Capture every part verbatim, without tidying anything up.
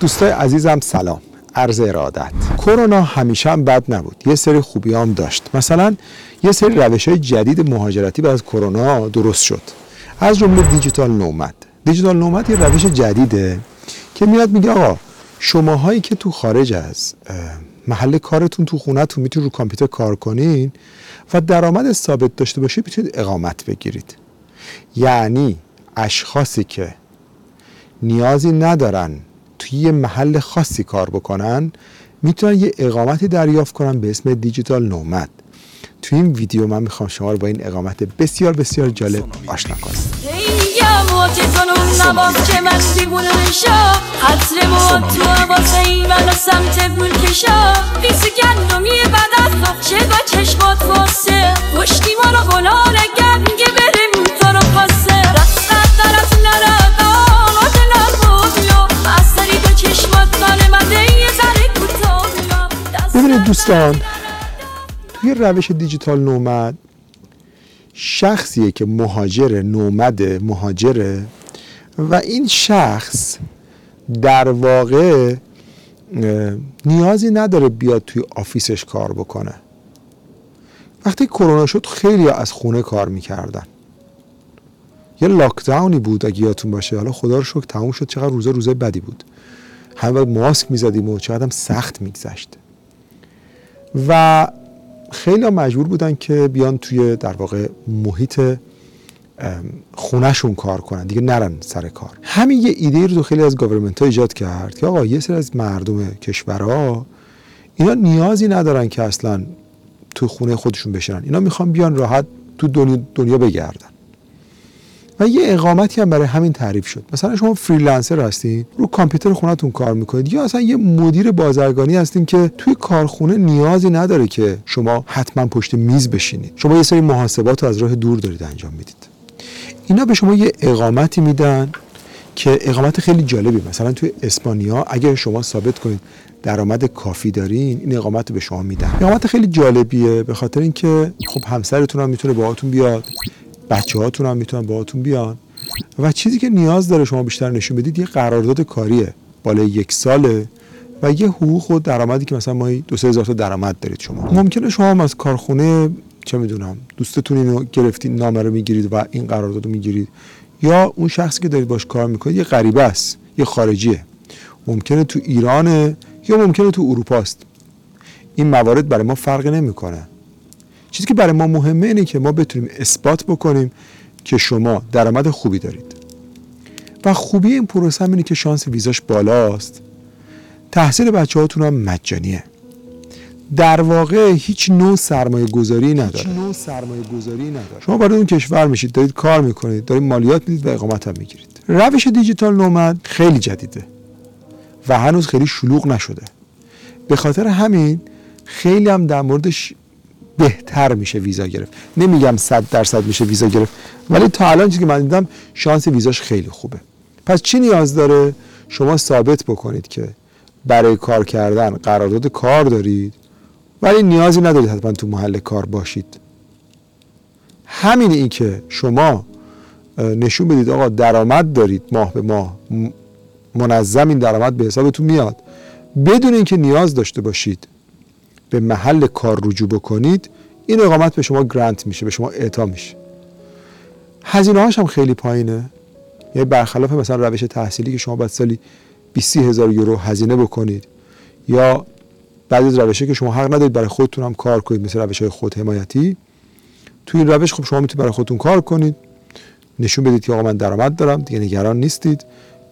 دوستای عزیزم سلام، عرض ارادت. کرونا همیشه هم بد نبود، یه سری خوبی هم داشت. مثلا یه سری روش‌های جدید مهاجرتی بعد از کرونا درست شد، از جمله دیجیتال نومد. دیجیتال نومد یه روش جدیده که میاد میگه آقا شماهایی که تو خارج از محل کارتون تو خونه‌تون میتونید رو کامپیوتر کار کنین و درآمد ثابت داشته باشید، میتونید اقامت بگیرید. یعنی اشخاصی که نیازی ندارن توی یه محل خاصی کار بکنن میتونن یه اقامتی دریافت کنن به اسم دیجیتال نومد. تو این ویدیو من میخوام شما رو با این اقامت بسیار بسیار جالب آشنا کنم. ببینید دوستان، توی روش دیجیتال نومد شخصیه که مهاجر نومده، مهاجره و این شخص در واقع نیازی نداره بیاد توی آفیسش کار بکنه. وقتی کرونا شد خیلی از خونه کار میکردن، یه لاکداونی بود اگه یادتون باشه. حالا خدا رو شکر تموم شد، چقدر روزه روزه بدی بود، همه باید ماسک میزدیم و چقدر هم سخت میگذشت و خیلی ها مجبور بودن که بیان توی در واقع محیط خونهشون کار کنن، دیگه نرن سر کار. همین یه ایده رو خیلی از گورنمنت ها ایجاد کرد که آقا یه سری از مردم کشورها اینا نیازی ندارن که اصلا تو خونه خودشون بشینن، اینا میخوان بیان راحت تو دنیا, دنیا بگردن و یه اقامتی هم برای همین تعریف شد. مثلا شما فریلنسر هستین، رو کامپیوتر خونه‌تون کار میکنید، یا اصلا یه مدیر بازرگانی هستین که توی کارخونه نیازی نداره که شما حتما پشت میز بشینید، شما یه سری محاسبات رو از راه دور دارید انجام میدید. اینا به شما یه اقامتی میدن که اقامت خیلی جالبی. مثلا توی اسپانیا اگر شما ثابت کنید درآمد کافی دارین، این اقامت به شما میدن. اقامت خیلی جالبیه به خاطر اینکه خب همسرتون هم میتونه باهاتون بیاد، بچه هاتون هم میتونن باهاتون بیان و چیزی که نیاز داره شما بیشتر نشون بدید یه قرارداد کاریه بالای یک ساله و یه حقوق و درآمدی که مثلا ماهی دو سه هزار تا درآمد دارید. شما ممکنه شما هم از کارخونه چه میدونم دوستتون اینو گرفتین، نامه رو میگیرید و این قرارداد رو میگیرید، یا اون شخصی که دارید باش کار میکنید یه غریبه است، یه خارجیه، ممکنه تو ایرانه یا ممکنه تو اروپاست. این موارد برای ما فرقی نمیکنه. چیزی که برای ما مهمه اینه که ما بتونیم اثبات بکنیم که شما درآمد خوبی دارید و خوبی این پروسه هم اینه که شانس ویزاش بالاست، تحصیل بچه هاتون هم مجانیه، در واقع هیچ نوع سرمایه گذاری نداره. نوع سرمایه گذاری نداره. شما برای اون کشور میشید، دارید کار میکنید، دارید مالیات میدید و اقامت هم میگیرید. روش دیجیتال نومد خیلی جدیده و هنوز خیلی شلوغ نشده، به خاطر همین خیلی هم در موردش بهتر میشه ویزا گرفت. نمیگم صد درصد میشه ویزا گرفت، ولی تا الان چیزی که من دیدم شانس ویزاش خیلی خوبه. پس چی نیاز داره؟ شما ثابت بکنید که برای کار کردن قرارداد کار دارید ولی نیازی ندارید حتما تو محل کار باشید. همین این که شما نشون بدید آقا درآمد دارید، ماه به ماه منظم این درآمد به حسابتون میاد بدون اینکه نیاز داشته باشید به محل کار رجوع بکنید، این اقامت به شما گرانت میشه، به شما اعطا میشه. هزینه هاش هم خیلی پایینه، یعنی برخلاف مثلا روش تحصیلی که شما بعد سالی بیست هزار یورو هزینه بکنید یا بعضی از روشی که شما حق ندارید برای خودتون هم کار کنید، مثل روش‌های خود حمایتی، تو این روش خب شما میتونید برای خودتون کار کنید، نشون بدید که آقا من درآمد دارم، دیگه نگران نیستید،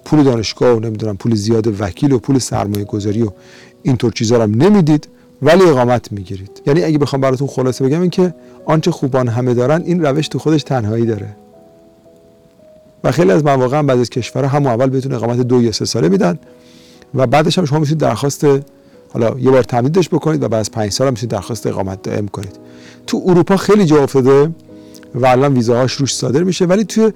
پول دانشگاه و نمیدونم پول زیاد وکیل و پول سرمایه‌گذاری و اینطور چیزا هم نمیدید ولی اقامت میگیرید. یعنی اگه بخوام براتون خلاصه بگم این که آنچه خوبان همه دارن، این روش تو خودش تنهایی داره و خیلی از مواقع بعضی از کشورها هم اول بهتون اقامت دو یا سه ساله میدن و بعدش هم شما میتونید درخواست حالا یه بار تمدیدش بکنید و بعد از پنج سال هم میتونید درخواست اقامت دائم کنید. تو اروپا خیلی جا افتاده و الان ویزاهاش روش صادر میشه، ولی توی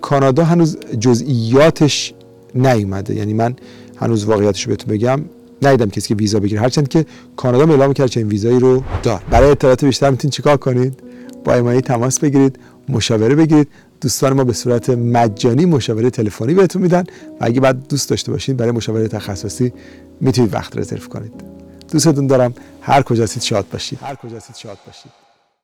کانادا هنوز جزئیاتش نیومده. یعنی من هنوز واقعیتش بهتون بگم ندیدم کسی که ویزا بگیره، هرچند که کانادا اعلام کرد چه این ویزایی رو دار. برای اطلاعات بیشتر میتونید چیکار کنید؟ با امایی تماس بگیرید، مشاوره بگیرید دوستان ما به صورت مجانی مشاوره تلفنی بهتون میدن و اگه بعد دوست داشته باشین برای مشاوره تخصصی میتونید وقت رزرو کنید. دوستتون دارم. هر کجا هستید شاد باشید. هر کجا هستید شاد باشید.